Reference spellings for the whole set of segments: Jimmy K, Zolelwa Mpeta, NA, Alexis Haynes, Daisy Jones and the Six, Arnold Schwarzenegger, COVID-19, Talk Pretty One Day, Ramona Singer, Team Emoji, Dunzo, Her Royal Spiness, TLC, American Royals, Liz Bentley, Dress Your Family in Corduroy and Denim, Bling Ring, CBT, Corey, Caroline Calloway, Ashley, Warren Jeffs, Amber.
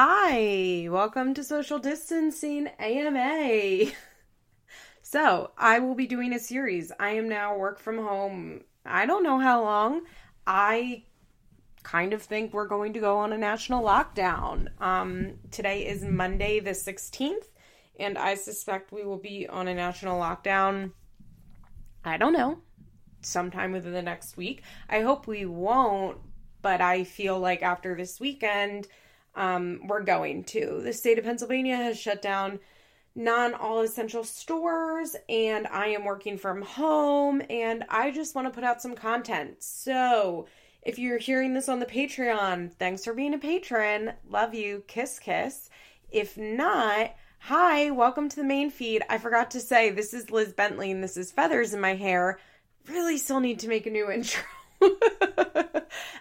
Hi, welcome to Social Distancing AMA. So, I will be doing a series. I am now work from home. I don't know how long. I kind of think we're going to go on a national lockdown. Today is Monday the 16th, and I suspect we will be on a national lockdown, I don't know, sometime within the next week. I hope we won't, but I feel like after this weekend, we're going to. The state of Pennsylvania has shut down non-all-essential stores, and I am working from home, and I just want to put out some content. So, if you're hearing this on the Patreon, thanks for being a patron. Love you. Kiss, kiss. If not, hi, welcome to the main feed. I forgot to say, this is Liz Bentley, and this is Feathers in My Hair. Really still need to make a new intro.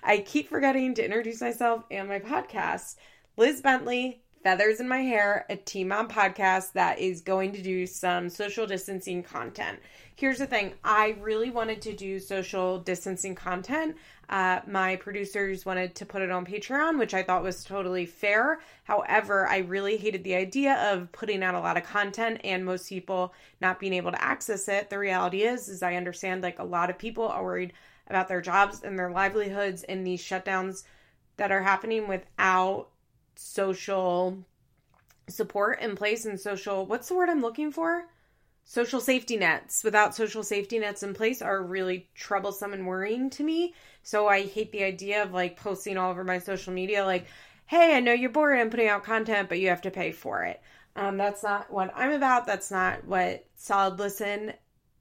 I keep forgetting to introduce myself and my podcast. Liz Bentley, Feathers in My Hair, a Teen Mom podcast that is going to do some social distancing content. Here's the thing. I really wanted to do social distancing content. My producers wanted to put it on Patreon, which I thought was totally fair. However, I really hated the idea of putting out a lot of content and most people not being able to access it. The reality is I understand like a lot of people are worried about their jobs and their livelihoods and these shutdowns that are happening without social support in place and social, what's the word I'm looking for? Social safety nets. Without social safety nets in place are really troublesome and worrying to me. So I hate the idea of like posting all over my social media like, hey, I know you're bored and putting out content, but you have to pay for it. That's not what I'm about. That's not what Solid Listen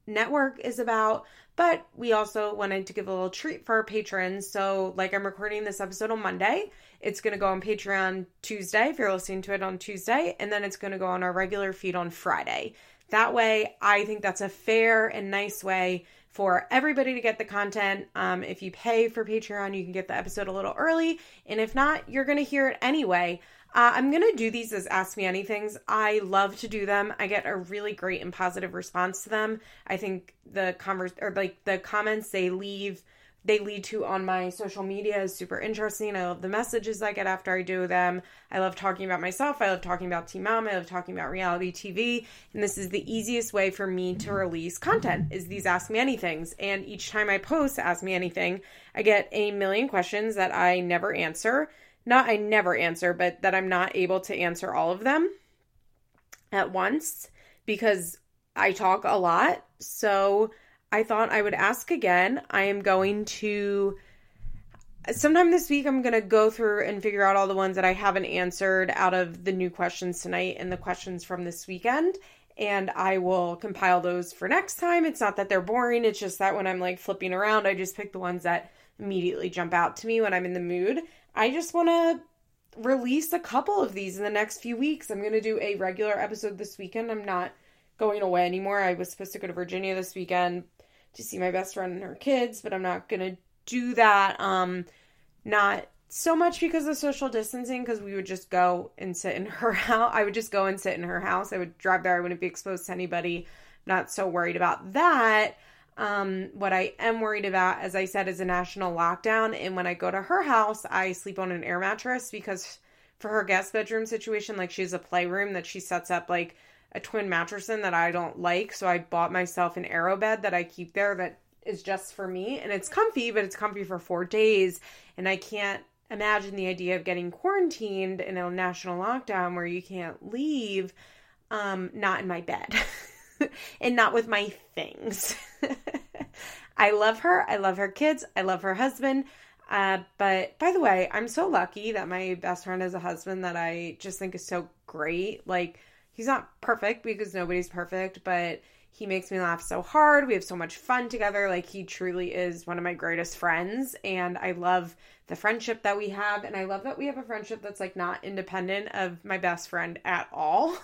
Network is about. But we also wanted to give a little treat for our patrons. So like I'm recording this episode on Monday. It's going to go on Patreon Tuesday if you're listening to it on Tuesday. And then it's going to go on our regular feed on Friday. That way, I think that's a fair and nice way for everybody to get the content. If you pay for Patreon, you can get the episode a little early. And if not, you're going to hear it anyway. I'm going to do these as Ask Me Anythings. I love to do them. I get a really great and positive response to them. I think the comments they lead to on my social media is super interesting. I love the messages I get after I do them. I love talking about myself. I love talking about Teen Mom. I love talking about reality TV. And this is the easiest way for me to release content is these Ask Me Anythings. And each time I post Ask Me Anything, I get a million questions that I never answer. Not I never answer, but that I'm not able to answer all of them at once because I talk a lot. So I thought I would ask again. I am going to, sometime this week, I'm going to go through and figure out all the ones that I haven't answered out of the new questions tonight and the questions from this weekend. And I will compile those for next time. It's not that they're boring. It's just that when I'm like flipping around, I just pick the ones that immediately jump out to me when I'm in the mood. I just want to release a couple of these in the next few weeks. I'm going to do a regular episode this weekend. I'm not going away anymore. I was supposed to go to Virginia this weekend to see my best friend and her kids, but I'm not going to do that. Not so much because of social distancing, because we would just go and sit in her house. I would just go and sit in her house. I would drive there. I wouldn't be exposed to anybody. I'm not so worried about that. What I am worried about, as I said, is a national lockdown. And when I go to her house, I sleep on an air mattress because for her guest bedroom situation, like she has a playroom that she sets up like a twin mattress in that I don't like. So I bought myself an aero bed that I keep there that is just for me. And it's comfy, but it's comfy for 4 days. And I can't imagine the idea of getting quarantined in a national lockdown where you can't leave, not in my bed. And not with my things. I love her. I love her kids. I love her husband. But by the way, I'm so lucky that my best friend has a husband that I just think is so great. Like, he's not perfect because nobody's perfect, but he makes me laugh so hard. We have so much fun together. Like, he truly is one of my greatest friends. And I love the friendship that we have. And I love that we have a friendship that's like not independent of my best friend at all.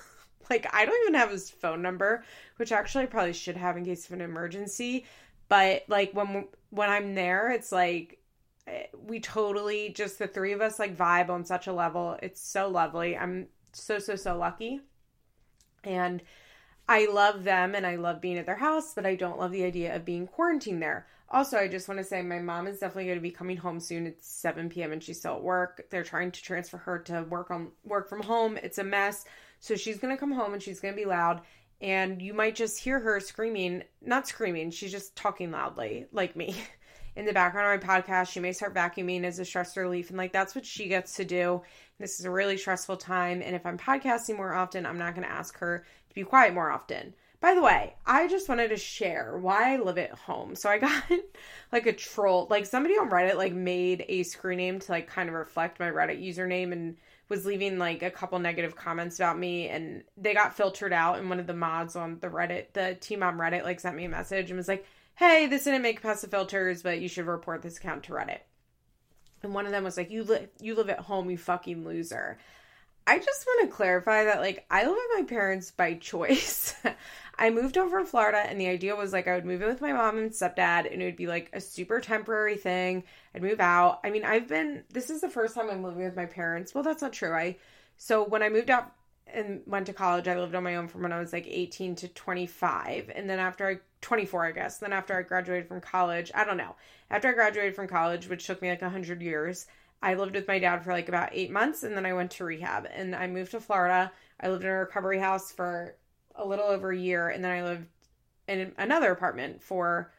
Like, I don't even have his phone number, which actually I probably should have in case of an emergency. But, like, when I'm there, it's, like, we totally, just the three of us, like, vibe on such a level. It's so lovely. I'm so, so, so lucky. And I love them and I love being at their house, but I don't love the idea of being quarantined there. Also, I just want to say my mom is definitely going to be coming home soon. It's 7 p.m. and she's still at work. They're trying to transfer her to work from home. It's a mess. So she's going to come home and she's going to be loud. And you might just hear her screaming, not screaming, she's just talking loudly, like me, in the background of my podcast. She may start vacuuming as a stress relief. And, that's what she gets to do. This is a really stressful time. And if I'm podcasting more often, I'm not going to ask her to be quiet more often. By the way, I just wanted to share why I live at home. So I got, a troll. Somebody on Reddit, made a screen name to, kind of reflect my Reddit username and was leaving, a couple negative comments about me. And they got filtered out. And one of the mods on the Reddit, the Team Mom Reddit, sent me a message and was like, hey, this didn't make past the filters, but you should report this account to Reddit. And one of them was like, you live at home, you fucking loser. I just want to clarify that, I live with my parents by choice. I moved over to Florida, and the idea was, I would move in with my mom and stepdad, and it would be, a super temporary thing. I'd move out. I mean, this is the first time I'm living with my parents. Well, that's not true. So when I moved out and went to college, I lived on my own from when I was, 18 to 25, and then 24, I guess. Then after I graduated from college, I don't know. After I graduated from college, which took me 100 years, I lived with my dad for about 8 months, and then I went to rehab, and I moved to Florida. I lived in a recovery house for a little over a year, and then I lived in another apartment for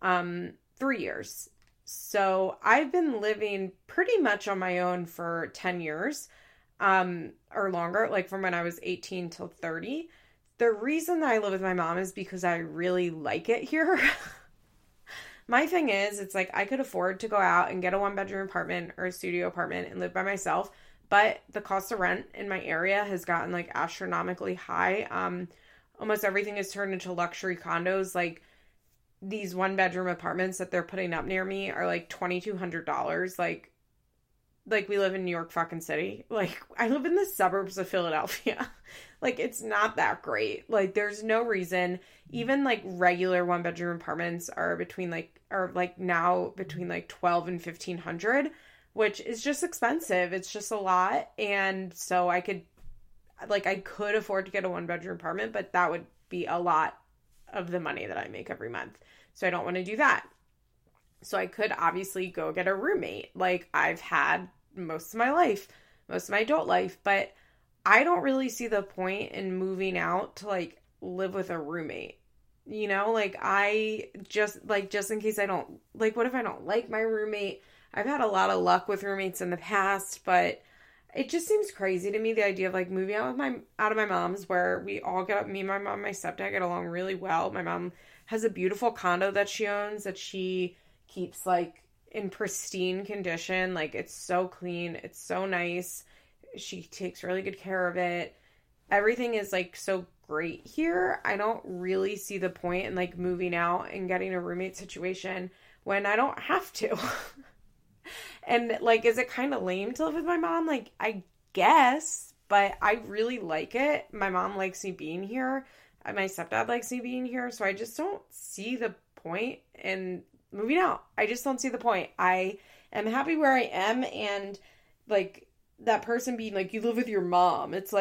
3 years. So I've been living pretty much on my own for 10 years or longer, from when I was 18 till 30. The reason that I live with my mom is because I really like it here. My thing is, it's I could afford to go out and get a one-bedroom apartment or a studio apartment and live by myself, but the cost of rent in my area has gotten, astronomically high. Almost everything is turned into luxury condos. These one-bedroom apartments that they're putting up near me are, $2,200. We live in New York fucking city. I live in the suburbs of Philadelphia. It's not that great. There's no reason. Even, regular one-bedroom apartments are between, now between, $1,200 and $1,500, which is just expensive. It's just a lot. And so I could, I could afford to get a one-bedroom apartment, but that would be a lot of the money that I make every month. So I don't want to do that. So I could obviously go get a roommate. I've had most of my life, most of my adult life, but I don't really see the point in moving out to live with a roommate, I just just in case I don't what if I don't like my roommate? I've had a lot of luck with roommates in the past, but it just seems crazy to me. The idea of moving out with out of my mom's, where we all get up, me, my mom, my stepdad get along really well. My mom has a beautiful condo that she owns that she keeps in pristine condition. It's so clean. It's so nice. She takes really good care of it. Everything is so great here. I don't really see the point in moving out and getting a roommate situation when I don't have to. And is it kind of lame to live with my mom? I guess, but I really like it. My mom likes me being here. My stepdad likes me being here. So I just don't see the point in moving out. I just don't see the point. I am happy where I am. And that person being you live with your mom. It's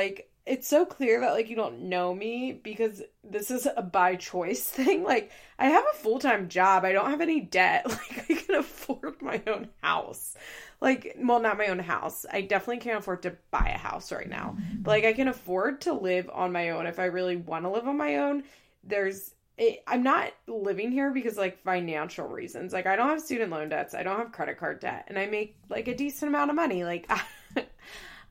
it's so clear that you don't know me, because this is a by choice thing. I have a full-time job. I don't have any debt. I can afford my own house. Well, not my own house. I definitely can't afford to buy a house right now. But I can afford to live on my own if I really want to live on my own. I'm not living here because financial reasons. I don't have student loan debts. I don't have credit card debt, and I make a decent amount of money.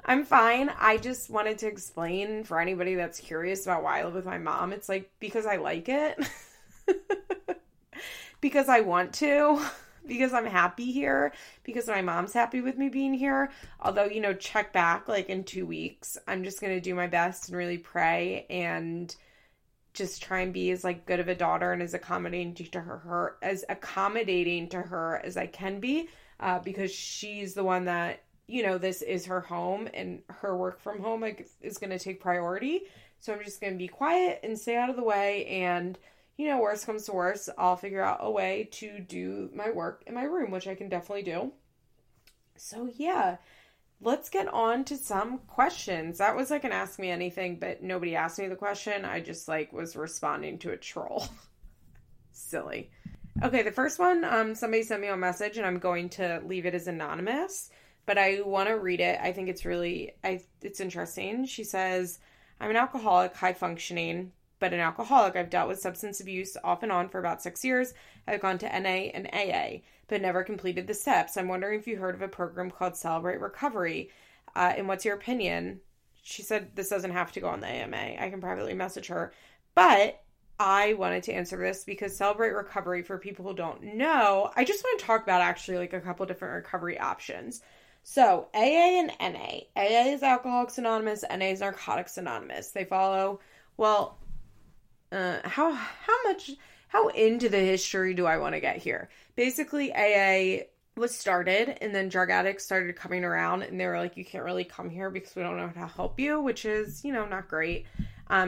I'm fine. I just wanted to explain for anybody that's curious about why I live with my mom. It's because I like it, because I want to, because I'm happy here, because my mom's happy with me being here. Although, check back in 2 weeks, I'm just going to do my best and really pray and just try and be as good of a daughter and as accommodating to her as I can be, because she's the one that, this is her home, and her work from home is going to take priority. So I'm just going to be quiet and stay out of the way. And, worst comes to worst, I'll figure out a way to do my work in my room, which I can definitely do. So yeah, let's get on to some questions. That was like an ask me anything, but nobody asked me the question. I just like was responding to a troll. Silly. Okay, the first one, somebody sent me a message and I'm going to leave it as anonymous, but I want to read it. I think it's really, it's interesting. She says, I'm an alcoholic, high functioning, but an alcoholic. I've dealt with substance abuse off and on for about 6 years. I've gone to NA and AA, but never completed the steps. I'm wondering if you heard of a program called Celebrate Recovery, and what's your opinion? She said this doesn't have to go on the AMA. I can privately message her, but I wanted to answer this because Celebrate Recovery, for people who don't know, I just want to talk about actually like a couple different recovery options. So AA and NA. AA is Alcoholics Anonymous. NA is Narcotics Anonymous. They follow, well, how into the history do I want to get here? Basically, AA was started and then drug addicts started coming around and they were like, you can't really come here because we don't know how to help you, which is, you know, not great.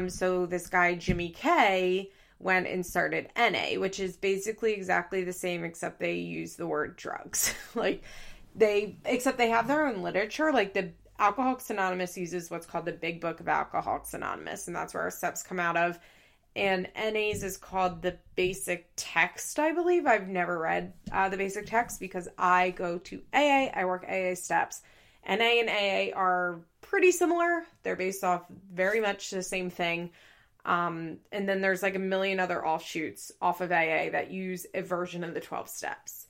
So this guy, Jimmy K, went and started NA, which is basically exactly the same, except they use the word drugs. Except they have their own literature. Like the Alcoholics Anonymous uses what's called the Big Book of Alcoholics Anonymous, and that's where our steps come out of. And NA's is called the Basic Text, I believe. I've never read the Basic Text because I go to AA. I work AA steps. NA and AA are pretty similar. They're based off very much the same thing. And then there's like a million other offshoots off of AA that use a version of the 12 steps.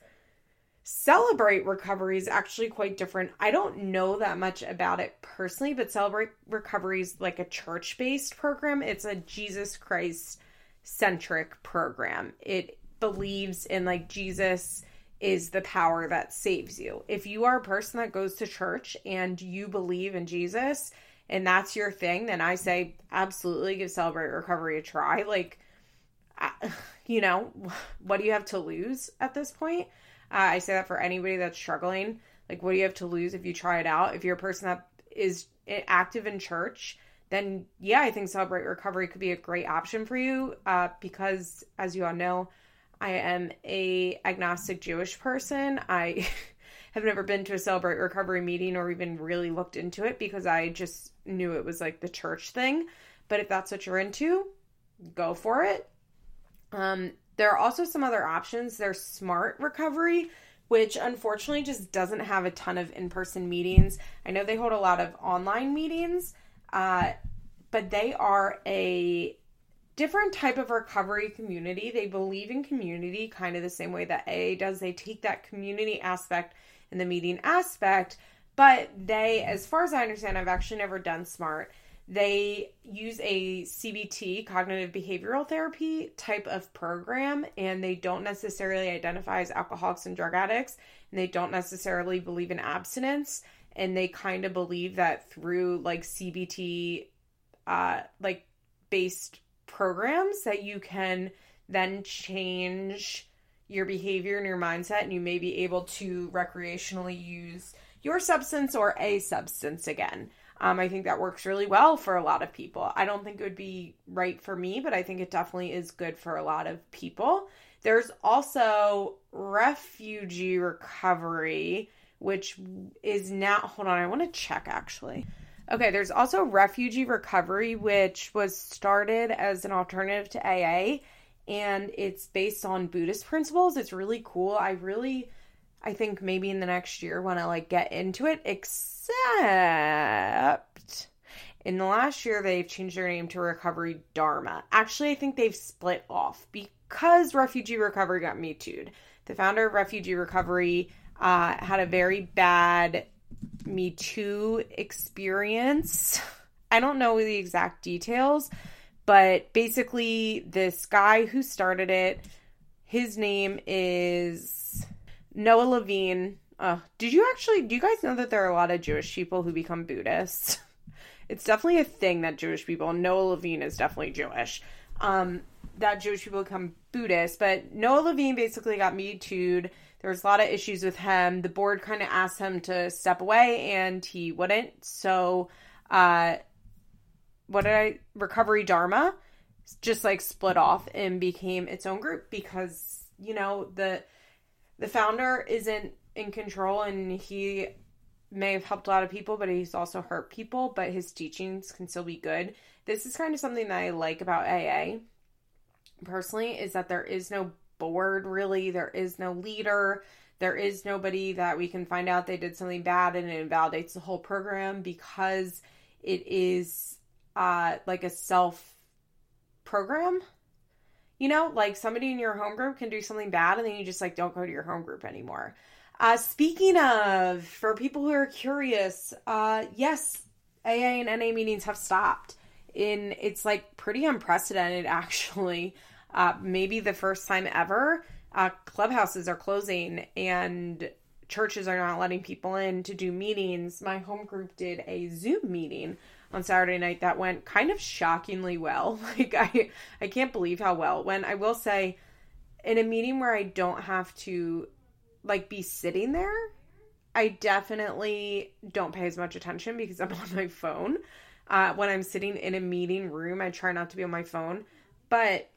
Celebrate Recovery is actually quite different. I don't know that much about it personally, but Celebrate Recovery is like a church-based program. It's a Jesus Christ-centric program. It believes in like Jesus is the power that saves you. If you are a person that goes to church and you believe in Jesus and that's your thing, then I say absolutely give Celebrate Recovery a try. Like, you know, what do you have to lose at this point? I say that for anybody that's struggling. Like, what do you have to lose if you try it out? If you're a person that is active in church, then yeah, I think Celebrate Recovery could be a great option for you because, as you all know, I am a agnostic Jewish person. I have never been to a Celebrate Recovery meeting or even really looked into it because I just knew it was like the church thing. But if that's what you're into, go for it. There are also some other options. There's SMART Recovery, which unfortunately just doesn't have a ton of in-person meetings. I know they hold a lot of online meetings, but they are a different type of recovery community. They believe in community kind of the same way that AA does. They take that community aspect and the meeting aspect, but they, as far as I understand, I've actually never done SMART. They use a CBT, cognitive behavioral therapy type of program, and they don't necessarily identify as alcoholics and drug addicts, and they don't necessarily believe in abstinence, and they kind of believe that through like CBT, like based programs that you can then change your behavior and your mindset, and you may be able to recreationally use your substance or a substance again. I think that works really well for a lot of people. I don't think it would be right for me, but I think it definitely is good for a lot of people. There's also Refuge Recovery, which is now, hold on, I want to check actually. Okay, there's also Refuge Recovery, which was started as an alternative to AA, and it's based on Buddhist principles. It's really cool. I think maybe in the next year when I like get into it, except in the last year they've changed their name to Recovery Dharma. Actually, I think they've split off because Refuge Recovery got Me Too'd. The founder of Refuge Recovery had a very bad Me Too experience. I don't know the exact details, but basically this guy who started it, his name is Noah Levine. Do you guys know that there are a lot of Jewish people who become Buddhists? It's definitely a thing that Jewish people, Noah Levine is definitely Jewish, that Jewish people become Buddhists, but Noah Levine basically got Me Too'd. There was a lot of issues with him. The board kind of asked him to step away and he wouldn't. So, Recovery Dharma just like split off and became its own group because, you know, the founder isn't in control and he may have helped a lot of people, but he's also hurt people, but his teachings can still be good. This is kind of something that I like about AA, personally, is that there is no board, really. There is no leader. There is nobody that we can find out they did something bad and it invalidates the whole program, because it is like a self-program. You know, like somebody in your home group can do something bad and then you just like don't go to your home group anymore. Speaking of, for people who are curious, yes, AA and NA meetings have stopped. It's like pretty unprecedented, actually. Maybe the first time ever, clubhouses are closing and churches are not letting people in to do meetings. My home group did a Zoom meeting on Saturday night that went kind of shockingly well. Like I can't believe how well it went. I will say, in a meeting where I don't have to like be sitting there, I definitely don't pay as much attention because I'm on my phone. When I'm sitting in a meeting room, I try not to be on my phone, but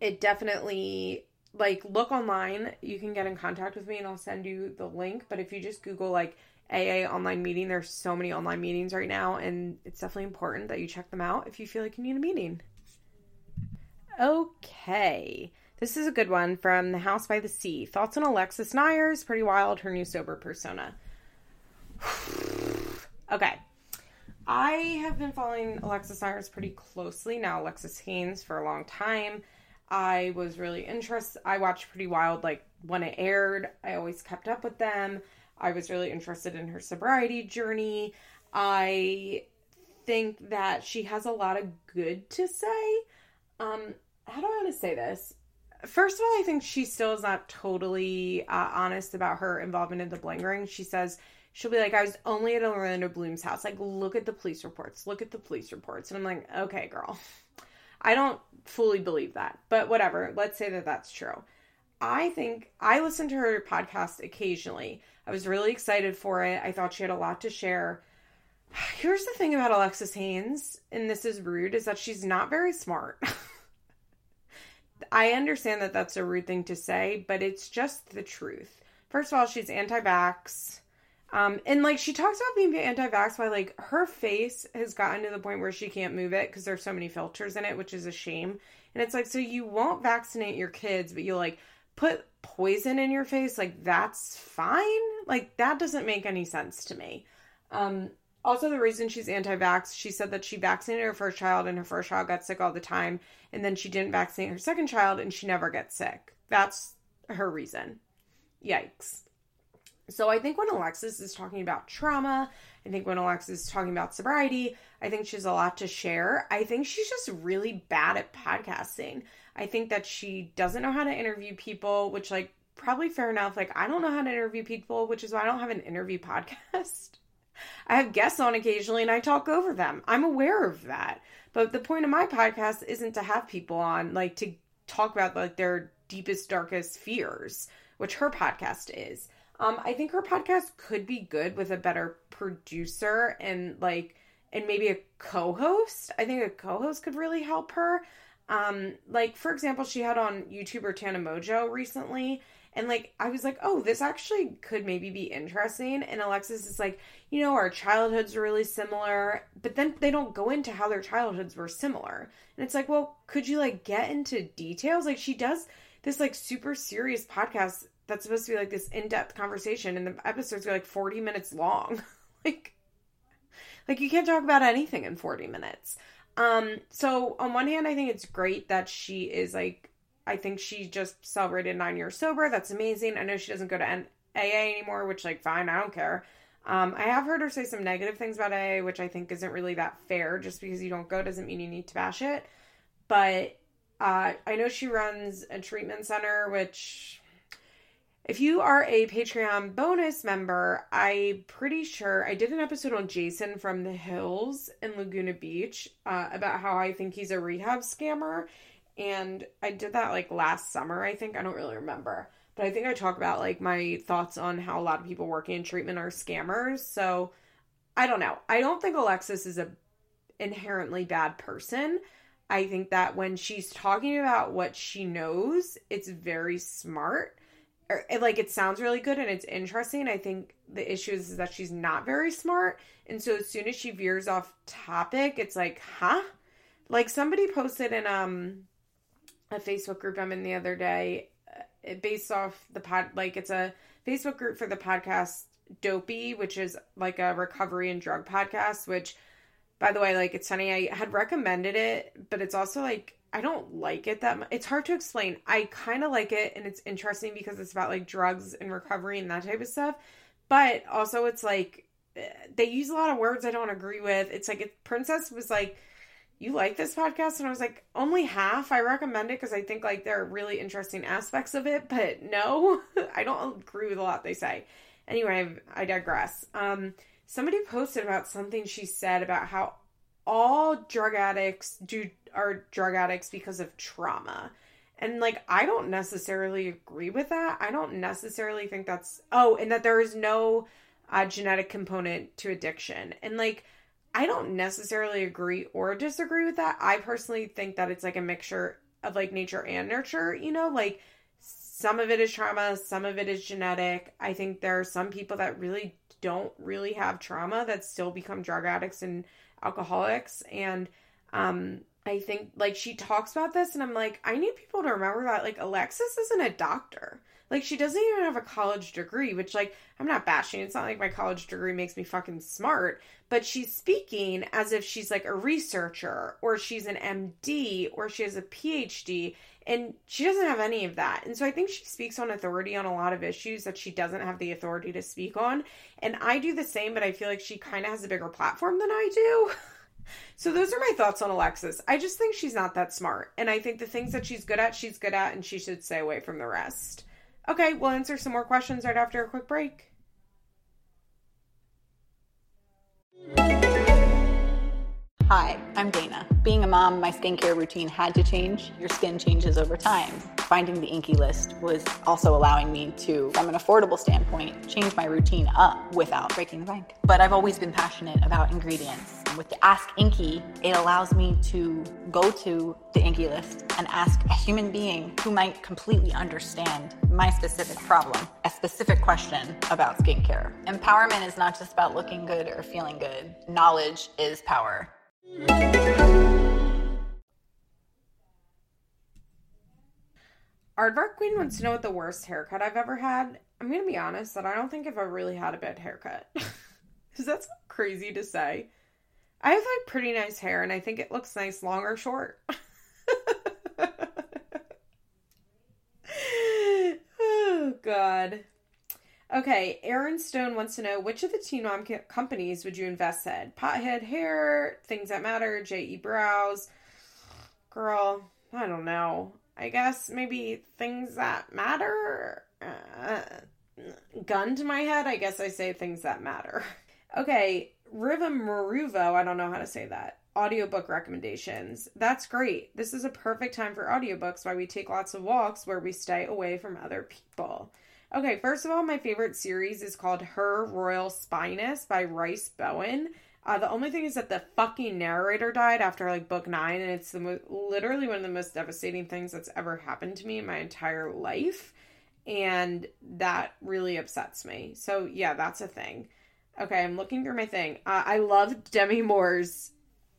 it definitely, like, look online. You can get in contact with me and I'll send you the link. But if you just Google like AA online meeting, there's so many online meetings right now, and it's definitely important that you check them out if you feel like you need a meeting. Okay. This is a good one from The House by the Sea. Thoughts on Alexis Neiers, pretty wild, her new sober persona. Okay. I have been following Alexis Neiers pretty closely, now Alexis Haynes, for a long time. I was really interested. I watched Pretty Wild, like, when it aired. I always kept up with them. I was really interested in her sobriety journey. I think that she has a lot of good to say. How do I want to say this? First of all, I think she still is not totally honest about her involvement in the Bling Ring. She says, she'll be like, I was only at Orlando Bloom's house. Like, look at the police reports. Look at the police reports. And I'm like, okay, girl. I don't fully believe that. But whatever. Let's say that that's true. I think I listened to her podcast occasionally. I was really excited for it. I thought she had a lot to share. Here's the thing about Alexis Haynes, and this is rude, is that she's not very smart. I understand that that's a rude thing to say, but it's just the truth. First of all, she's anti-vax. And, like, she talks about being anti-vax by, like, her face has gotten to the point where she can't move it because there's so many filters in it, which is a shame. And it's like, so you won't vaccinate your kids, but you'll, like, put poison in your face? Like, that's fine? Like, that doesn't make any sense to me. Also, the reason she's anti-vax, she said that she vaccinated her first child and her first child got sick all the time, and then she didn't vaccinate her second child and she never gets sick. That's her reason. Yikes. So I think when Alexis is talking about trauma, I think when Alexis is talking about sobriety, I think she has a lot to share. I think she's just really bad at podcasting. I think that she doesn't know how to interview people, which, like, probably fair enough. Like, I don't know how to interview people, which is why I don't have an interview podcast. I have guests on occasionally and I talk over them. I'm aware of that. But the point of my podcast isn't to have people on, like, to talk about, like, their deepest, darkest fears, which her podcast is. I think her podcast could be good with a better producer and, like, and maybe a co-host. I think a co-host could really help her. Like, for example, she had on YouTuber Tana Mojo recently, and, like, I was like, oh, this actually could maybe be interesting. And Alexis is like, you know, our childhoods are really similar, but then they don't go into how their childhoods were similar. And it's like, well, could you, like, get into details? Like, she does this, like, super serious podcast that's supposed to be, like, this in-depth conversation, and the episodes are, like, 40 minutes long. like, you can't talk about anything in 40 minutes. So, on one hand, I think it's great that she is, like, I think she just celebrated 9 years sober. That's amazing. I know she doesn't go to AA anymore, which, like, fine, I don't care. I have heard her say some negative things about AA, which I think isn't really that fair. Just because you don't go doesn't mean you need to bash it. But I know she runs a treatment center, which... if you are a Patreon bonus member, I'm pretty sure I did an episode on Jason from the Hills in Laguna Beach about how I think he's a rehab scammer. And I did that, like, last summer, I think. I don't really remember. But I think I talk about, like, my thoughts on how a lot of people working in treatment are scammers. So, I don't know. I don't think Alexis is an inherently bad person. I think that when she's talking about what she knows, it's very smart. like, it sounds really good and it's interesting. I think the issue is that she's not very smart. And so as soon as she veers off topic, it's like, huh? Like, somebody posted in a Facebook group I'm in the other day, based off the pod, like, it's a Facebook group for the podcast Dopey, which is like a recovery and drug podcast, which, by the way, like, it's funny, I had recommended it, but it's also like, I don't like it that much. It's hard to explain. I kind of like it, and it's interesting because it's about, like, drugs and recovery and that type of stuff. But also it's, like, they use a lot of words I don't agree with. It's, like, Princess was, like, you like this podcast? And I was, like, only half. I recommend it because I think, like, there are really interesting aspects of it. But no, I don't agree with a lot they say. Anyway, I digress. Somebody posted about something she said about how all drug addicts are drug addicts because of trauma. And, like, I don't necessarily agree with that. I don't necessarily think that's... Oh, and that there is no genetic component to addiction. And, like, I don't necessarily agree or disagree with that. I personally think that it's, like, a mixture of, like, nature and nurture, you know? Like, some of it is trauma. Some of it is genetic. I think there are some people that really don't really have trauma that still become drug addicts and alcoholics. And I think, like, she talks about this, and I'm like, I need people to remember that, like, Alexis isn't a doctor. Like, she doesn't even have a college degree, which, like, I'm not bashing. It's not like my college degree makes me fucking smart, but she's speaking as if she's, like, a researcher, or she's an MD, or she has a PhD, and she doesn't have any of that. And so I think she speaks on authority on a lot of issues that she doesn't have the authority to speak on. And I do the same, but I feel like she kind of has a bigger platform than I do. So those are my thoughts on Alexis. I just think she's not that smart. And I think the things that she's good at, and she should stay away from the rest. Okay, we'll answer some more questions right after a quick break. Hi, I'm Dana. Being a mom, my skincare routine had to change. Your skin changes over time. Finding the Inky List was also allowing me to, from an affordable standpoint, change my routine up without breaking the bank. But I've always been passionate about ingredients. With the Ask Inky, it allows me to go to the Inky List and ask a human being who might completely understand my specific problem, a specific question about skincare. Empowerment is not just about looking good or feeling good. Knowledge is power. Aardvark Queen wants to know what the worst haircut I've ever had. I'm going to be honest that I don't think I've ever really had a bad haircut. Because that's crazy to say. I have, like, pretty nice hair, and I think it looks nice long or short. Oh, God. Okay, Aaron Stone wants to know, which of the Teen Mom companies would you invest in? Pothead Hair, Things That Matter, J.E. Brows. Girl, I don't know. I guess maybe Things That Matter? Gun to my head, I guess I say Things That Matter. Okay, Riva Maruvo, I don't know how to say that. Audiobook recommendations. That's great. This is a perfect time for audiobooks while we take lots of walks where we stay away from other people. Okay, first of all, my favorite series is called Her Royal Spiness by Rice Bowen. The only thing is that the fucking narrator died after, like, book 9, and it's the literally one of the most devastating things that's ever happened to me in my entire life, and that really upsets me. So, yeah, that's a thing. Okay, I'm looking through my thing. I loved Demi Moore's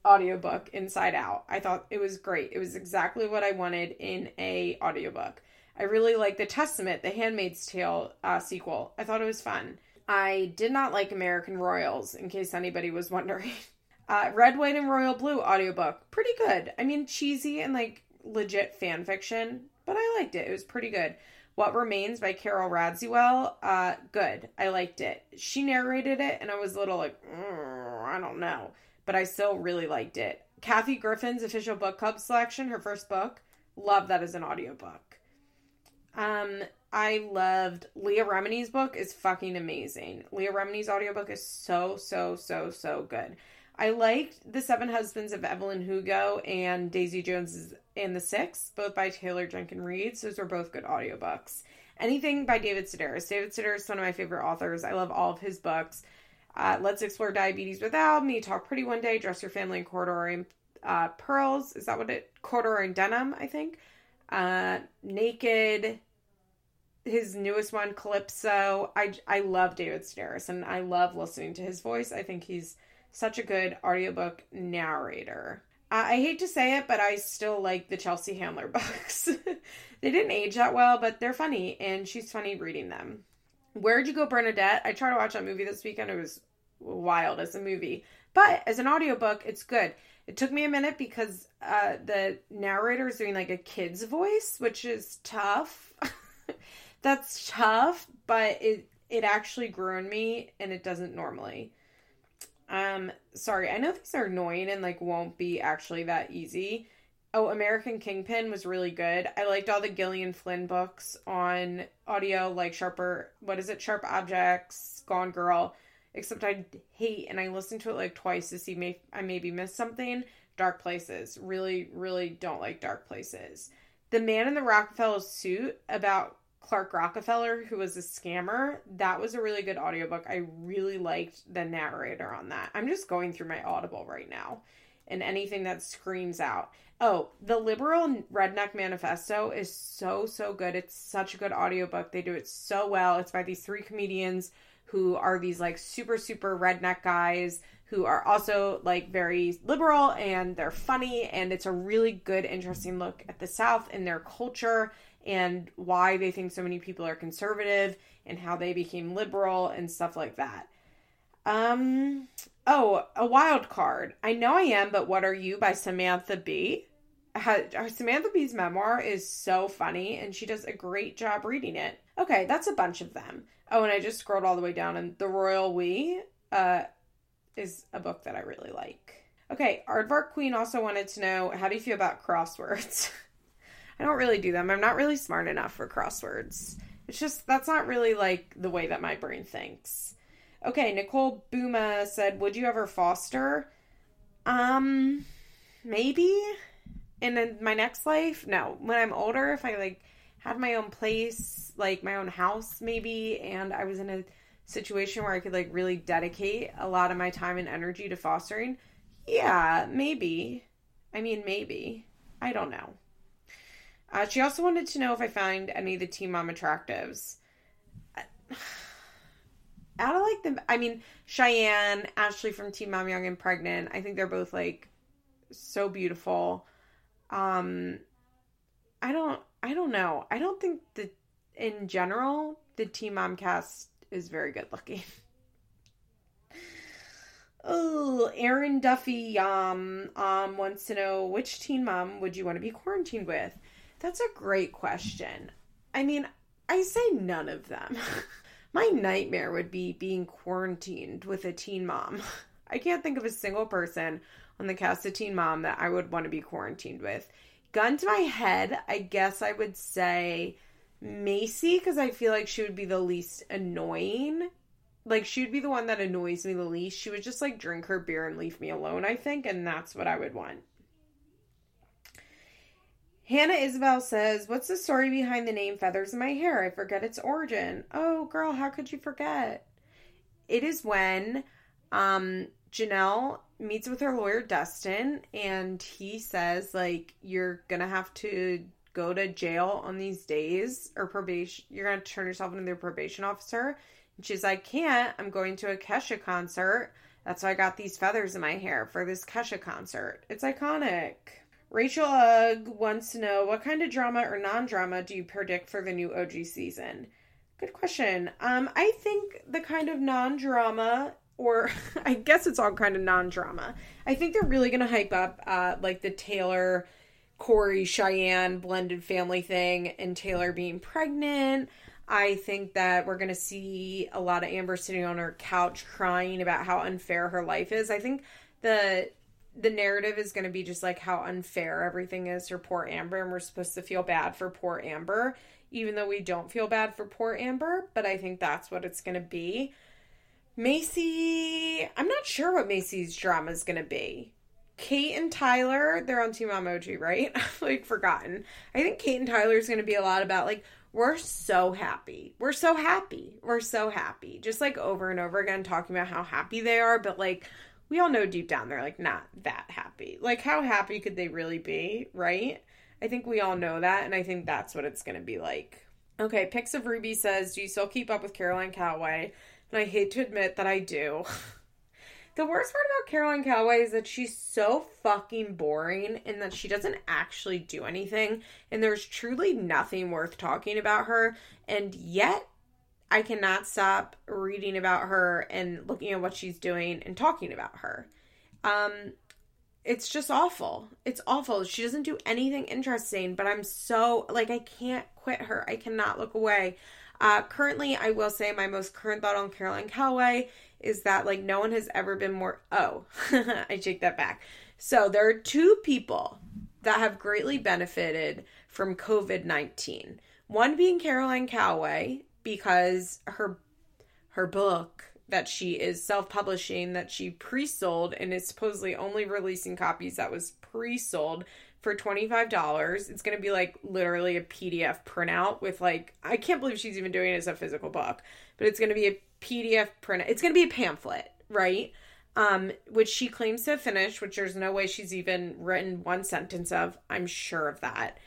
audiobook, Inside Out. I thought it was great. It was exactly what I wanted in a audiobook. I really liked The Testament, The Handmaid's Tale sequel. I thought it was fun. I did not like American Royals, in case anybody was wondering. Red, White, and Royal Blue audiobook. Pretty good. I mean, cheesy and, like, legit fan fiction, but I liked it. It was pretty good. What Remains by Carol Radziwill. Good. I liked it. She narrated it, and I was a little like, I don't know. But I still really liked it. Kathy Griffin's official book club selection, her first book. Love that as an audiobook. I loved Leah Remini's book is fucking amazing. Leah Remini's audiobook is so good. I liked The Seven Husbands of Evelyn Hugo and Daisy Jones and the Six, both by Taylor Jenkins Reid. Those were both good audiobooks. Anything by David Sedaris. David Sedaris is one of my favorite authors. I love all of his books. Let's Explore Diabetes Without Me, Talk Pretty One Day, Dress Your Family in Corduroy and Pearls. Is that what it? Corduroy and Denim, I think. Naked, his newest one, Calypso. I love David Sedaris, and I love listening to his voice. I think he's such a good audiobook narrator. I hate to say it, but I still like the Chelsea Handler books. They didn't age that well, but they're funny, and she's funny reading them. Where'd You Go, Bernadette? I tried to watch that movie this weekend. It was wild as a movie. But as an audiobook, it's good. It took me a minute because the narrator is doing like a kid's voice, which is tough. That's tough, but it actually grew on me, and it doesn't normally. Sorry, I know these are annoying and like won't be actually that easy. Oh, American Kingpin was really good. I liked all the Gillian Flynn books on audio, like Sharp Objects, Gone Girl, except I hate, and I listened to it like twice to see I maybe missed something. Dark Places. Really, really don't like Dark Places. The Man in the Rockefeller Suit about Clark Rockefeller, who was a scammer. That was a really good audiobook. I really liked the narrator on that. I'm just going through my Audible right now and anything that screams out. Oh, The Liberal Redneck Manifesto is so, so good. It's such a good audiobook. They do it so well. It's by these three comedians who are these like super, super redneck guys who are also like very liberal, and they're funny, and it's a really good, interesting look at the South and their culture and why they think so many people are conservative and how they became liberal and stuff like that. Oh, A Wild Card. I Know I Am, But What Are You by Samantha Bee. Samantha Bee's memoir is so funny, and she does a great job reading it. Okay, that's a bunch of them. Oh, and I just scrolled all the way down, and The Royal We is a book that I really like. Okay, Aardvark Queen also wanted to know, how do you feel about crosswords? I don't really do them. I'm not really smart enough for crosswords. It's just, that's not really like the way that my brain thinks. Okay, Nicole Buma said, would you ever foster? Maybe. And in my next life? No. When I'm older, if I like had my own place, like my own house maybe, and I was in a situation where I could like really dedicate a lot of my time and energy to fostering, yeah, maybe. I mean, maybe. I don't know. She also wanted to know if I find any of the Teen Mom attractives. Out of like the, I mean, Cheyenne, Ashley from Teen Mom Young and Pregnant, I think they're both like so beautiful. I don't know. I don't think that in general, the Teen Mom cast is very good looking. Oh, Erin Duffy wants to know, which Teen Mom would you want to be quarantined with? That's a great question. I mean, I say none of them. My nightmare would be being quarantined with a teen mom. I can't think of a single person on the cast of Teen Mom that I would want to be quarantined with. Gun to my head, I guess I would say Macy, because I feel like she would be the least annoying. Like, she would be the one that annoys me the least. She would just, like, drink her beer and leave me alone, I think, and that's what I would want. Hannah Isabel says, what's the story behind the name Feathers in My Hair? I forget its origin. Oh, girl, how could you forget? It is when Janelle meets with her lawyer, Dustin, and he says, like, you're going to have to go to jail on these days, or probation. You're going to turn yourself into their probation officer. And she's like, can't. I'm going to a Kesha concert. That's why I got these feathers in my hair for this Kesha concert. It's iconic. Rachel Ugg wants to know, what kind of drama or non-drama do you predict for the new OG season? Good question. I think the kind of non-drama, or I guess it's all kind of non-drama. I think they're really going to hype up, like, the Taylor, Corey, Cheyenne blended family thing and Taylor being pregnant. I think that we're going to see a lot of Amber sitting on her couch crying about how unfair her life is. I think the narrative is going to be just, like, how unfair everything is for poor Amber, and we're supposed to feel bad for poor Amber, even though we don't feel bad for poor Amber, but I think that's what it's going to be. Macy, I'm not sure what Macy's drama is going to be. Kate and Tyler, they're on Team Emoji, right? I've, like, forgotten. I think Kate and Tyler is going to be a lot about, like, we're so happy. We're so happy. We're so happy. Just, like, over and over again talking about how happy they are, but, like, we all know deep down they're, like, not that happy. Like, how happy could they really be, right? I think we all know that, and I think that's what it's going to be like. Okay, Pics of Ruby says, do you still keep up with Caroline Calloway? And I hate to admit that I do. The worst part about Caroline Calloway is that she's so fucking boring and that she doesn't actually do anything. And there's truly nothing worth talking about her. And yet, I cannot stop reading about her and looking at what she's doing and talking about her. It's just awful. It's awful. She doesn't do anything interesting, but I'm so, like, I can't quit her. I cannot look away. Currently, I will say my most current thought on Caroline Calloway is that, like, no one has ever been more, I take that back. So there are two people that have greatly benefited from COVID-19. One being Caroline Calloway, because her book that she is self-publishing, that she pre-sold and is supposedly only releasing copies that was pre-sold for $25. It's going to be, like, literally a PDF printout with, like, I can't believe she's even doing it as a physical book, but it's going to be a PDF printout. It's going to be a pamphlet, right? Which she claims to have finished, which there's no way she's even written one sentence of. I'm sure of that.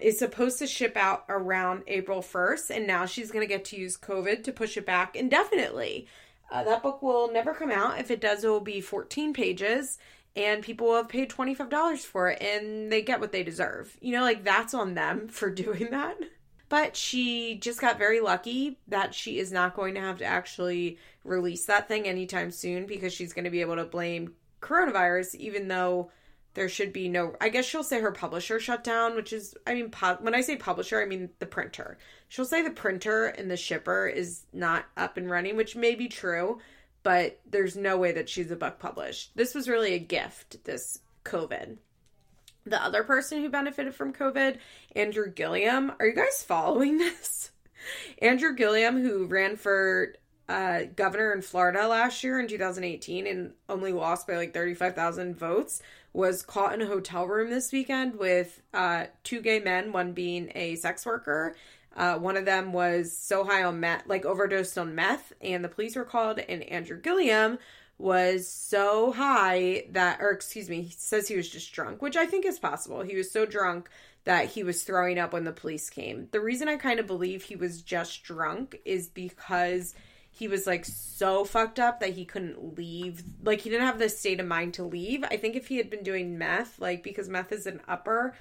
Is supposed to ship out around April 1st, and now she's going to get to use COVID to push it back indefinitely. That book will never come out. If it does, it will be 14 pages, and people will have paid $25 for it, and they get what they deserve. You know, like, that's on them for doing that. But she just got very lucky that she is not going to have to actually release that thing anytime soon, because she's going to be able to blame coronavirus, even though there should be no, I guess she'll say her publisher shut down, which is, I mean, when I say publisher, I mean the printer. She'll say the printer and the shipper is not up and running, which may be true, but there's no way that she's a book published. This was really a gift, this COVID. The other person who benefited from COVID, Andrew Gilliam. Are you guys following this? Andrew Gilliam, who ran for governor in Florida last year in 2018 and only lost by like 35,000 votes, was caught in a hotel room this weekend with two gay men, one being a sex worker. One of them was so high on meth, like overdosed on meth, and the police were called, and Andrew Gilliam was so high that, or excuse me, he says he was just drunk, which I think is possible. He was so drunk that he was throwing up when the police came. The reason I kind of believe he was just drunk is because he was, like, so fucked up that he couldn't leave. Like, he didn't have the state of mind to leave. I think if he had been doing meth, like, because meth is an upper,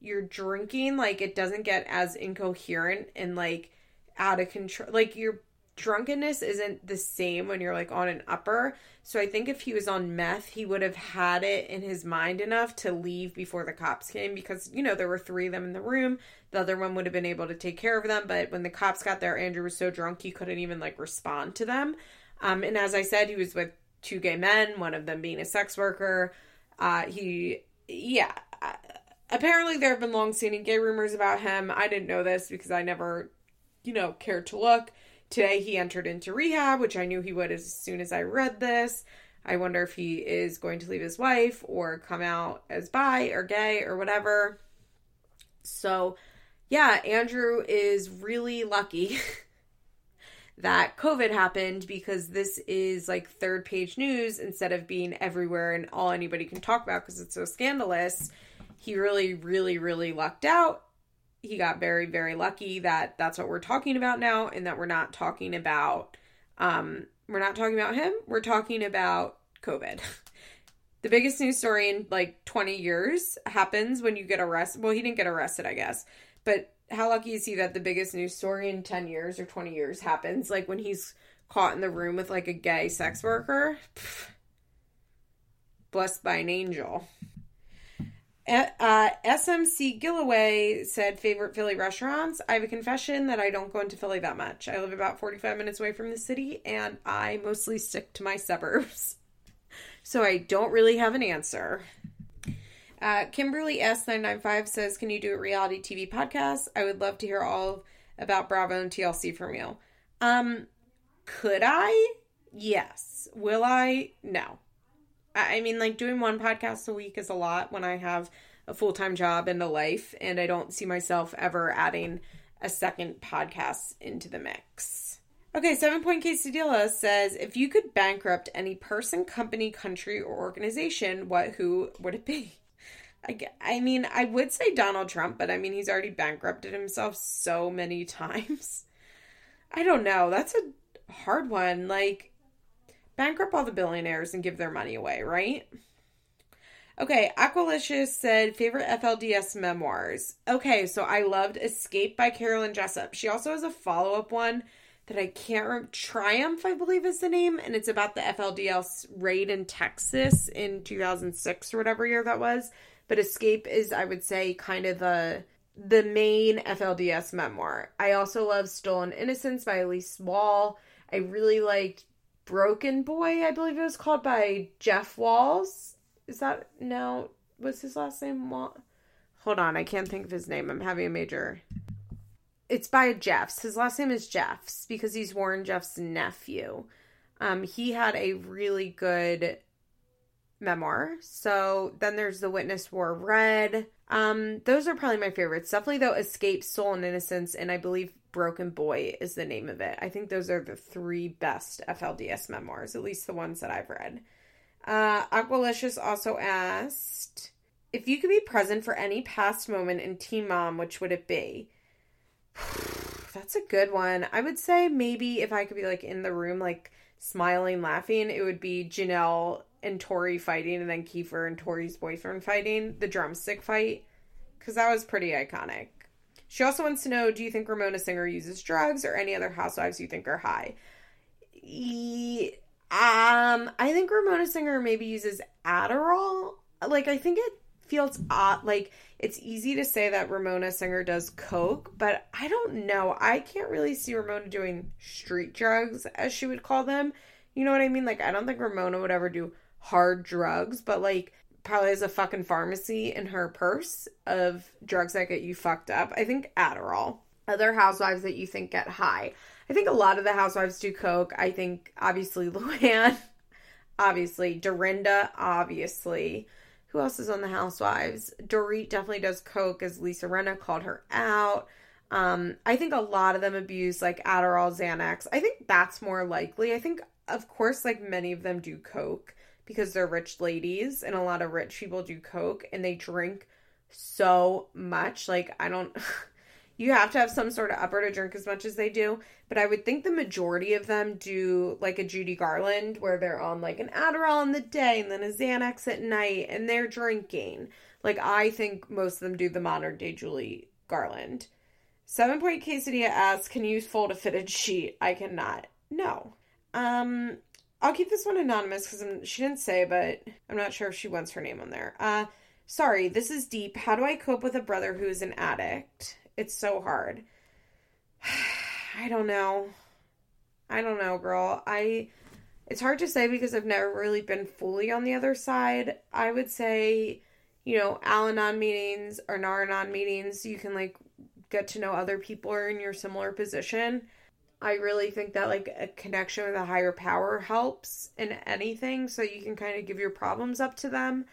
you're drinking, like, it doesn't get as incoherent and, like, out of control. Like, your drunkenness isn't the same when you're, like, on an upper. So I think if he was on meth, he would have had it in his mind enough to leave before the cops came because, you know, there were three of them in the room. The other one would have been able to take care of them. But when the cops got there, Andrew was so drunk he couldn't even, like, respond to them. And as I said, he was with two gay men, one of them being a sex worker. Apparently there have been long-standing gay rumors about him. I didn't know this because I never, you know, cared to look. Today he entered into rehab, which I knew he would as soon as I read this. I wonder if he is going to leave his wife or come out as bi or gay or whatever. So, yeah, Andrew is really lucky that COVID happened because this is, like, third-page news instead of being everywhere and all anybody can talk about because it's so scandalous. He really, really, really lucked out. He got very, very lucky that that's what we're talking about now and that we're not talking about him. We're talking about COVID. The biggest news story in, like, 20 years happens when you get arrested. Well, he didn't get arrested, I guess. But how lucky is he that the biggest news story in 10 years or 20 years happens, like, when he's caught in the room with, like, a gay sex worker? Pfft. Blessed by an angel. SMC Gillaway said, favorite Philly restaurants? I have a confession that I don't go into Philly that much. I live about 45 minutes away from the city, and I mostly stick to my suburbs. So I don't really have an answer. Kimberly S995 says, can you do a reality TV podcast? I would love to hear all about Bravo and TLC from you. Could I? Yes. Will I? No. I mean, like, doing one podcast a week is a lot when I have a full-time job and a life, and I don't see myself ever adding a second podcast into the mix. Okay, 7 Point Quesadilla says, if you could bankrupt any person, company, country, or organization, what, who would it be? I mean, I would say Donald Trump, but I mean, he's already bankrupted himself so many times. I don't know. That's a hard one. Like, bankrupt all the billionaires and give their money away, right? Okay, Aqualicious said, favorite FLDS memoirs. Okay, so I loved Escape by Carolyn Jessup. She also has a follow-up one that I can't remember. Triumph, I believe is the name, and it's about the FLDS raid in Texas in 2006 or whatever year that was. But Escape is, I would say, kind of the main FLDS memoir. I also love Stolen Innocence by Elise Wall. I really liked Broken Boy, I believe it was called, by Jeff Walls. Is that, no, what's his last name? Well, hold on, I can't think of his name. I'm having a major. It's by Jeffs. His last name is Jeffs because he's Warren Jeffs' nephew. He had a really good memoir. So then there's The Witness Wore Red. Those are probably my favorites. Definitely, though, Escape, Soul, and Innocence, and I believe Broken Boy is the name of it. I think those are the three best FLDS memoirs, at least the ones that I've read. Aqualicious also asked, if you could be present for any past moment in Teen Mom, which would it be? That's a good one. I would say maybe if I could be like in the room, like smiling, laughing, it would be Janelle and Tori fighting and then Kiefer and Tori's boyfriend fighting, the drumstick fight, because that was pretty iconic. She also wants to know, do you think Ramona Singer uses drugs or any other housewives you think are high? I think Ramona Singer maybe uses Adderall. Like, I think it feels odd. Like, it's easy to say that Ramona Singer does coke, but I don't know. I can't really see Ramona doing street drugs, as she would call them. You know what I mean? Like, I don't think Ramona would ever do hard drugs, but, like, probably has a fucking pharmacy in her purse of drugs that get you fucked up. I think Adderall. Other housewives that you think get high. I think a lot of the housewives do coke. I think, obviously, Luann. Obviously. Dorinda, obviously. Who else is on the housewives? Dorit definitely does coke, as Lisa Renna called her out. I think a lot of them abuse, like, Adderall, Xanax. I think that's more likely. I think, of course, like, many of them do coke because they're rich ladies, and a lot of rich people do coke, and they drink so much. Like, I don't... You have to have some sort of upper to drink as much as they do. But I would think the majority of them do, like, a Judy Garland where they're on, like, an Adderall in the day and then a Xanax at night and they're drinking. Like, I think most of them do the modern-day Judy Garland. 7 Point Quesadilla asks, can you fold a fitted sheet? I cannot. No. I'll keep this one anonymous because she didn't say, but I'm not sure if she wants her name on there. Sorry, this is deep. How do I cope with a brother who is an addict? It's so hard. I don't know, girl. It's hard to say because I've never really been fully on the other side. I would say, you know, Al-Anon meetings or Naranon meetings, you can, like, get to know other people who are in your similar position. I really think that, like, a connection with a higher power helps in anything, so you can kind of give your problems up to them.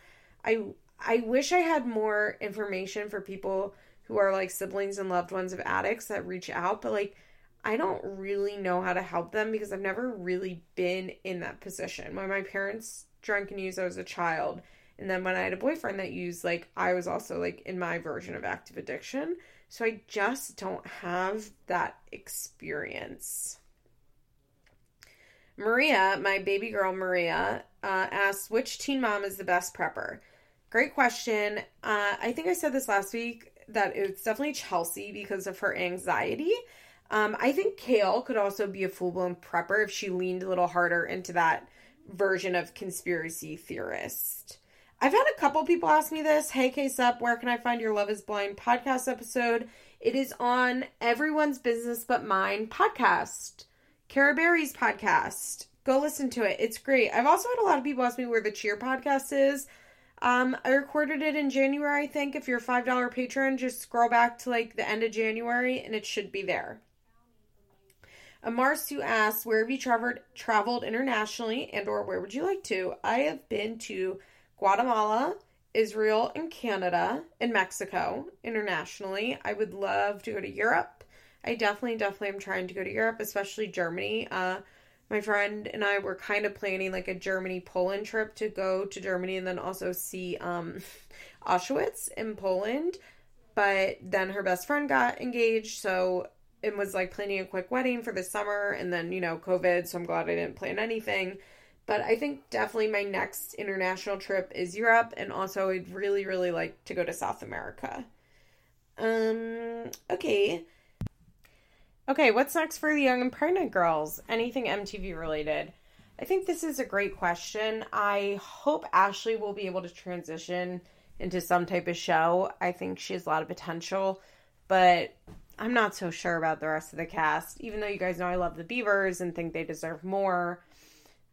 I wish I had more information for people who are, like, siblings and loved ones of addicts that reach out, but, like, I don't really know how to help them because I've never really been in that position. When my parents drank and used, I was a child, and then when I had a boyfriend that used, like, I was also, like, in my version of active addiction, so I just don't have that experience. Maria, my baby girl Maria, asked, which teen mom is the best prepper? Great question. I think I said this last week, that it's definitely Chelsea because of her anxiety. I think Kale could also be a full-blown prepper if she leaned a little harder into that version of conspiracy theorist. I've had a couple people ask me this. Hey, Case Up, where can I find your Love is Blind podcast episode? It is on Everyone's Business But Mine podcast. Cara Berry's podcast. Go listen to it. It's great. I've also had a lot of people ask me where the Cheer podcast is. I recorded it in January, I think. If you're a $5 Patreon, just scroll back to, like, the end of January, and it should be there. Amarsu asks, where have you traveled internationally, and or where would you like to? I have been to Guatemala, Israel, and Canada, and Mexico internationally. I would love to go to Europe. I definitely am trying to go to Europe, especially Germany. my friend and I were kind of planning like a Germany-Poland trip to go to Germany and then also see Auschwitz in Poland. But then her best friend got engaged, so it was like planning a quick wedding for the summer and then, you know, COVID, so I'm glad I didn't plan anything. But I think definitely my next international trip is Europe, and also I'd really, really like to go to South America. Okay, what's next for the young and pregnant girls? Anything MTV related? I think this is a great question. I hope Ashley will be able to transition into some type of show. I think she has a lot of potential, but I'm not so sure about the rest of the cast. Even though you guys know I love the Beavers and think they deserve more,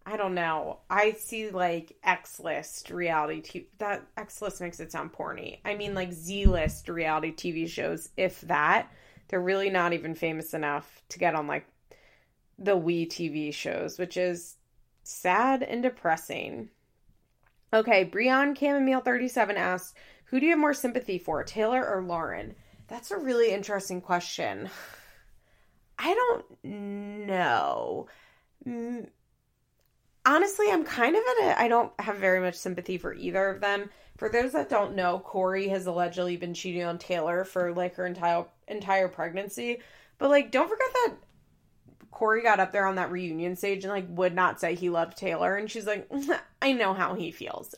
I don't know. I see, like, X-list reality TV. That X-list makes it sound porny. I mean, like, Z-list reality TV shows, if that. They're really not even famous enough to get on, like, the Wii TV shows, which is sad and depressing. Okay, Brian Chamomile 37 asked, who do you have more sympathy for, Taylor or Lauren? That's a really interesting question. I don't know. Honestly, I'm kind of I don't have very much sympathy for either of them. For those that don't know, Corey has allegedly been cheating on Taylor for, like, her entire pregnancy. But, like, don't forget that Corey got up there on that reunion stage and, like, would not say he loved Taylor. And she's like, I know how he feels.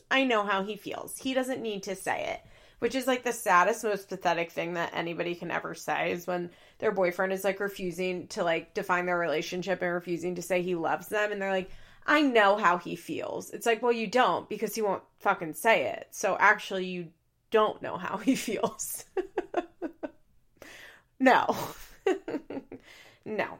He doesn't need to say it. Which is, like, the saddest, most pathetic thing that anybody can ever say is when their boyfriend is, like, refusing to, like, define their relationship and refusing to say he loves them. And they're like, I know how he feels. It's like, well, you don't, because he won't fucking say it. So actually, you don't know how he feels. No. No.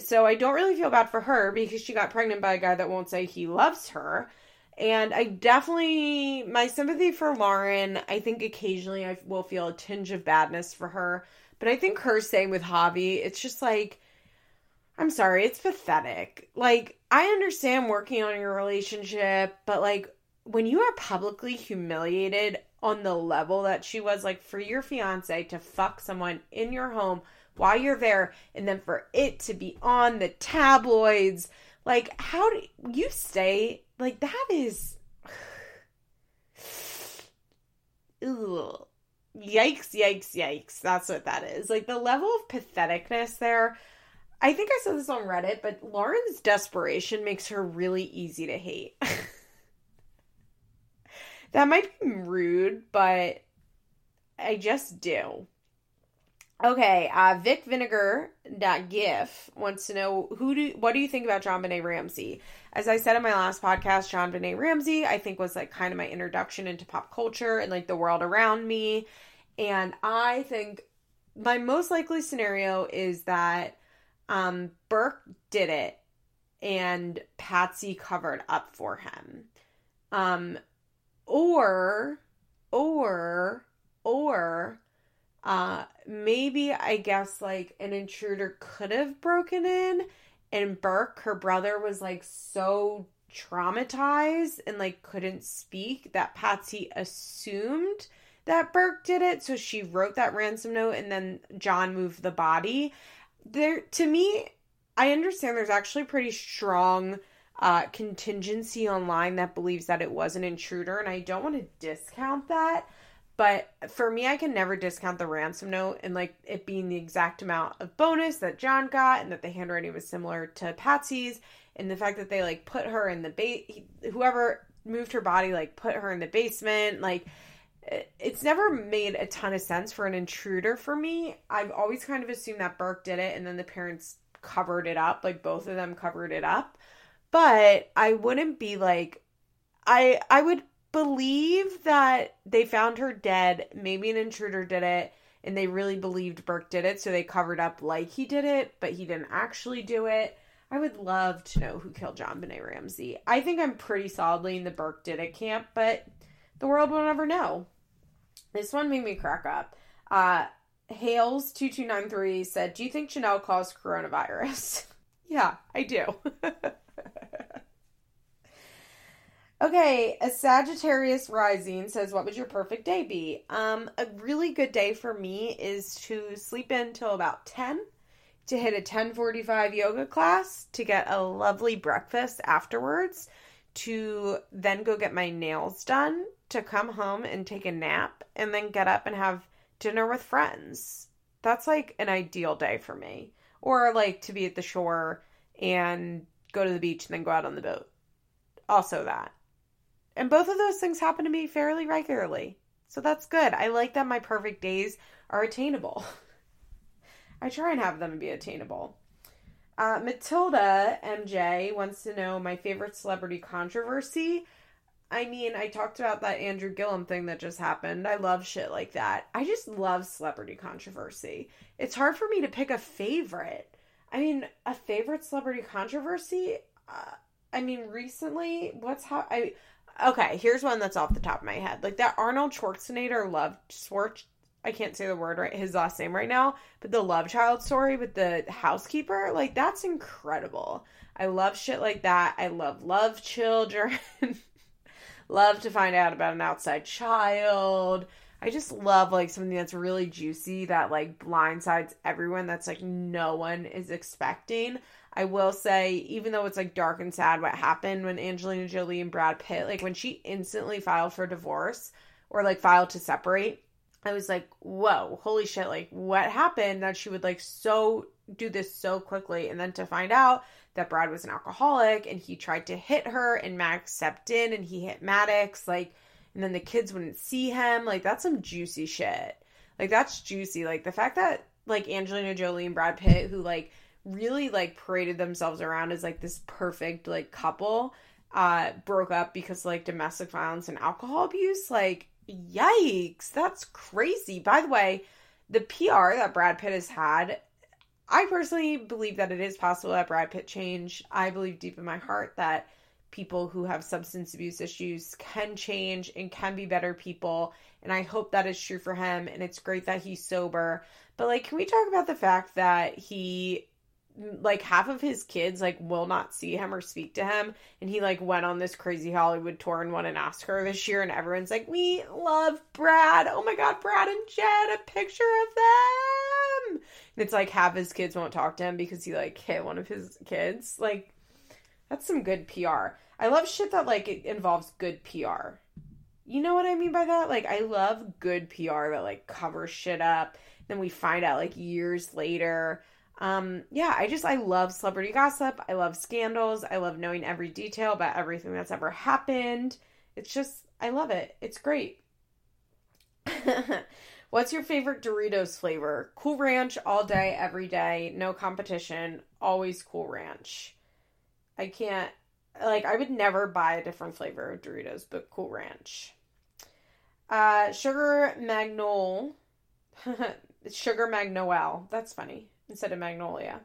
So I don't really feel bad for her, because she got pregnant by a guy that won't say he loves her. And I definitely, my sympathy for Lauren, I think occasionally I will feel a tinge of badness for her. But I think her staying with Javi, it's just like, I'm sorry, it's pathetic. Like, I understand working on your relationship, but, like, when you are publicly humiliated on the level that she was, like, for your fiance to fuck someone in your home while you're there, and then for it to be on the tabloids, like, how do you stay? Like, that is, ugh. Yikes. That's what that is. Like, the level of patheticness there. I think I said this on Reddit, but Lauren's desperation makes her really easy to hate. That might be rude, but I just do. Okay, VicVinegar.gif wants to know, what do you think about JonBenet Ramsey? As I said in my last podcast, JonBenet Ramsey, I think, was, like, kind of my introduction into pop culture and, like, the world around me. And I think my most likely scenario is that Burke did it and Patsy covered up for him. Or maybe, I guess, like, an intruder could have broken in, and Burke, her brother, was, like, so traumatized and, like, couldn't speak that Patsy assumed that Burke did it. So she wrote that ransom note, and then John moved the body. There, to me, I understand there's actually pretty strong contingency online that believes that it was an intruder, and I don't want to discount that, but for me, I can never discount the ransom note and, like, it being the exact amount of bonus that John got, and that the handwriting was similar to Patsy's, and the fact that they, like, put her in the whoever moved her body, like, put her in the basement, like, it's never made a ton of sense for an intruder for me. I've always kind of assumed that Burke did it and then the parents covered it up. Like, both of them covered it up. But I wouldn't be like, I would believe that they found her dead. Maybe an intruder did it and they really believed Burke did it. So they covered up like he did it, but he didn't actually do it. I would love to know who killed JonBenet Ramsey. I think I'm pretty solidly in the Burke did it camp, but the world will never know. This one made me crack up. Hales2293 said, do you think Janelle caused coronavirus? Yeah, I do. Okay, a Sagittarius rising says, what would your perfect day be? A really good day for me is to sleep in till about 10, to hit a 10:45 yoga class, to get a lovely breakfast afterwards, to then go get my nails done, to come home and take a nap, and then get up and have dinner with friends. That's like an ideal day for me. Or like to be at the shore and go to the beach and then go out on the boat. Also that. And both of those things happen to me fairly regularly. So that's good. I like that my perfect days are attainable. I try and have them be attainable. Matilda MJ wants to know my favorite celebrity controversy. I mean, I talked about that Andrew Gillum thing that just happened. I love shit like that. I just love celebrity controversy. It's hard for me to pick a favorite. I mean, a favorite celebrity controversy? I mean, recently, okay, here's one that's off the top of my head. Like that Arnold Schwarzenegger I can't say the word right, his last name right now, but the love child story with the housekeeper, like that's incredible. I love shit like that. I love children. Love to find out about an outside child. I just love like something that's really juicy that like blindsides everyone, that's like no one is expecting. I will say, even though it's like dark and sad what happened when Angelina Jolie and Brad Pitt, like when she instantly filed for divorce or like filed to separate, I was like, whoa, holy shit, like what happened that she would like do this so quickly? And then to find out that Brad was an alcoholic and he tried to hit her and Max stepped in and he hit Maddox, like, and then the kids wouldn't see him. Like that's some juicy shit. Like that's juicy. Like the fact that like Angelina Jolie and Brad Pitt, who like really like paraded themselves around as like this perfect like couple, broke up because like domestic violence and alcohol abuse, like yikes, that's crazy. By the way, the PR that Brad Pitt has had, I personally believe that it is possible that Brad Pitt change. I believe deep in my heart that people who have substance abuse issues can change and can be better people. And I hope that is true for him. And it's great that he's sober. But like, can we talk about the fact that he, like half of his kids like will not see him or speak to him, and he like went on this crazy Hollywood tour and won an Oscar this year, and everyone's like, we love Brad, oh my god, Brad and Jed, a picture of them, and it's like half his kids won't talk to him because he like hit one of his kids. Like that's some good PR. I love shit that like it involves good PR. You know what I mean by that? Like I love good PR that like covers shit up, then we find out like years later. I love celebrity gossip. I love scandals. I love knowing every detail about everything that's ever happened. It's just, I love it. It's great. What's your favorite Doritos flavor? Cool Ranch all day, every day. No competition. Always Cool Ranch. I would never buy a different flavor of Doritos, but Cool Ranch. Sugar Magnoel. That's funny. Instead of Magnolia.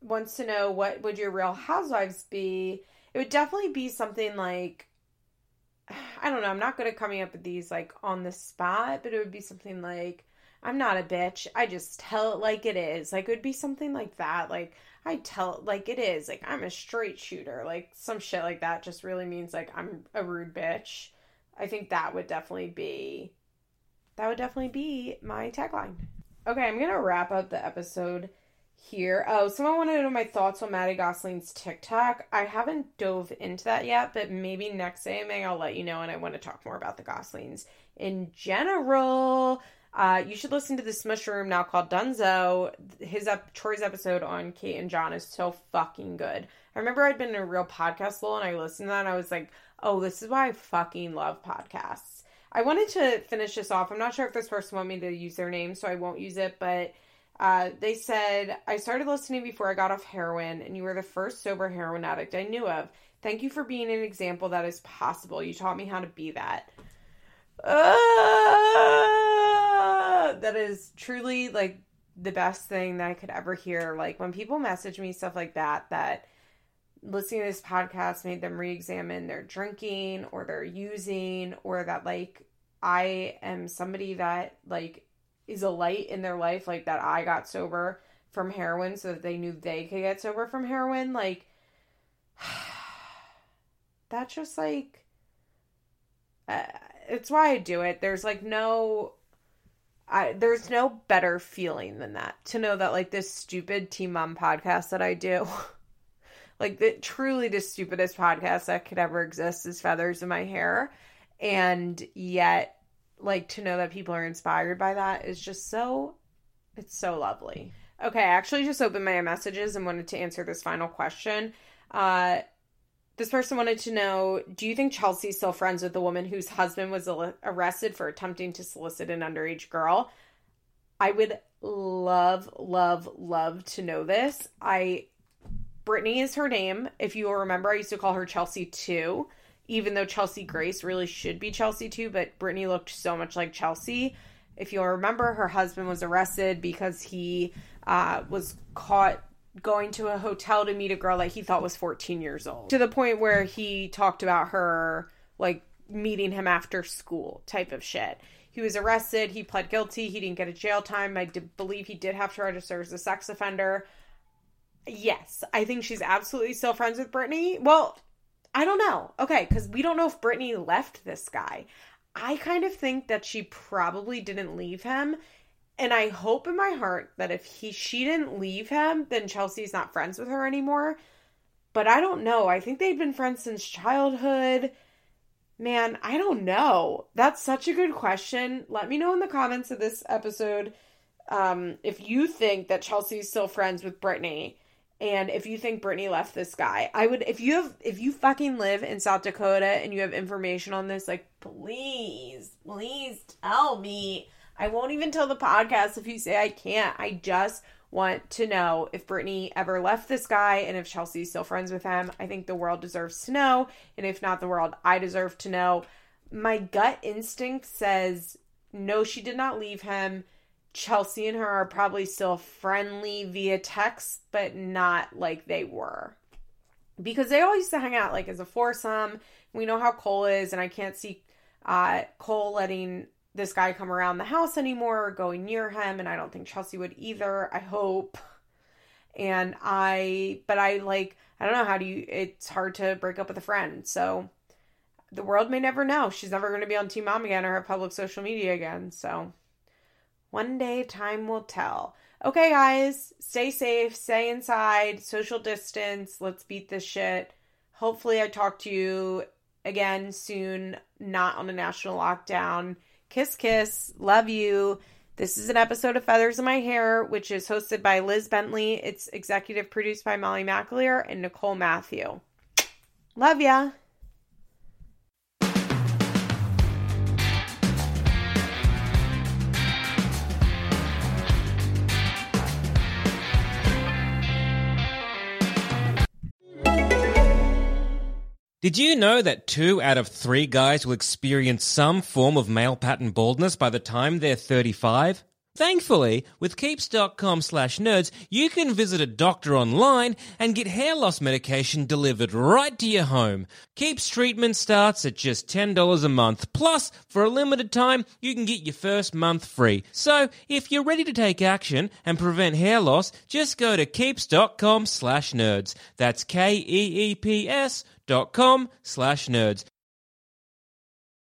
Wants to know, what would your Real Housewives be? It would definitely be something like, I don't know, I'm not good at coming up with these like on the spot, but it would be something like, I'm not a bitch, I just tell it like it is. Like it would be something like that. Like I tell it like it is. Like I'm a straight shooter. Like some shit like that just really means like I'm a rude bitch. I think that would definitely be my tagline. Okay, I'm going to wrap up the episode here. Oh, someone wanted to know my thoughts on Maddie Gosling's TikTok. I haven't dove into that yet, but maybe next AMA I'll let you know, and I want to talk more about the Goslings in general. You should listen to The Smush Room, now called Dunzo. Troy's episode on Kate and John is so fucking good. I remember I'd been in a real podcast lull, and I listened to that, and I was like, oh, this is why I fucking love podcasts. I wanted to finish this off. I'm not sure if this person wanted me to use their name, so I won't use it, but they said, I started listening before I got off heroin, and you were the first sober heroin addict I knew of. Thank you for being an example that is possible. You taught me how to be that. That is truly, like, the best thing that I could ever hear. Like, when people message me stuff like that listening to this podcast made them re-examine their drinking or their using, or that like I am somebody that like is a light in their life, like that I got sober from heroin so that they knew they could get sober from heroin. Like that's just like, it's why I do it. There's like no, There's no better feeling than that, to know that, like, this stupid Teen Mom podcast that I do, like, that truly the stupidest podcast that could ever exist is Feathers in My Hair. And yet, like, to know that people are inspired by that is just so, it's so lovely. Okay, I actually just opened my messages and wanted to answer this final question. This person wanted to know, do you think Chelsea's still friends with the woman whose husband was arrested for attempting to solicit an underage girl? I would love, love, love to know this. Brittany is her name. If you'll remember, I used to call her Chelsea 2, even though Chelsea Grace really should be Chelsea 2, but Brittany looked so much like Chelsea. If you'll remember, her husband was arrested because he was caught going to a hotel to meet a girl that he thought was 14 years old, to the point where he talked about her, like, meeting him after school type of shit. He was arrested. He pled guilty. He didn't get a jail time. I believe he did have to register as a sex offender. Yes, I think she's absolutely still friends with Brittany. Well, I don't know. Okay, because we don't know if Brittany left this guy. I kind of think that she probably didn't leave him. And I hope in my heart that if she didn't leave him, then Chelsea's not friends with her anymore. But I don't know. I think they've been friends since childhood. Man, I don't know. That's such a good question. Let me know in the comments of this episode if you think that Chelsea's still friends with Brittany, and if you think Brittany left this guy. I would, if you fucking live in South Dakota and you have information on this, like, please, please tell me. I won't even tell the podcast if you say I can't. I just want to know if Brittany ever left this guy and if Chelsea's still friends with him. I think the world deserves to know. And if not the world, I deserve to know. My gut instinct says, no, she did not leave him. Chelsea and her are probably still friendly via text, but not like they were. Because they all used to hang out, like, as a foursome. We know how Cole is, and I can't see Cole letting this guy come around the house anymore or going near him, and I don't think Chelsea would either, I hope. And I don't know, it's hard to break up with a friend, so the world may never know. She's never going to be on Teen Mom again or have public social media again, so one day time will tell. Okay, guys, stay safe, stay inside, social distance, let's beat this shit. Hopefully I talk to you again soon, not on a national lockdown. Kiss, kiss. Love you. This is an episode of Feathers in My Hair, which is hosted by Liz Bentley. It's executive produced by Molly McAleer and Nicole Matthew. Love ya. Did you know that 2 out of 3 guys will experience some form of male pattern baldness by the time they're 35? Thankfully, with Keeps.com/nerds, you can visit a doctor online and get hair loss medication delivered right to your home. Keeps treatment starts at just $10 a month. Plus, for a limited time, you can get your first month free. So, if you're ready to take action and prevent hair loss, just go to Keeps.com/nerds. That's Keeps.com/nerds.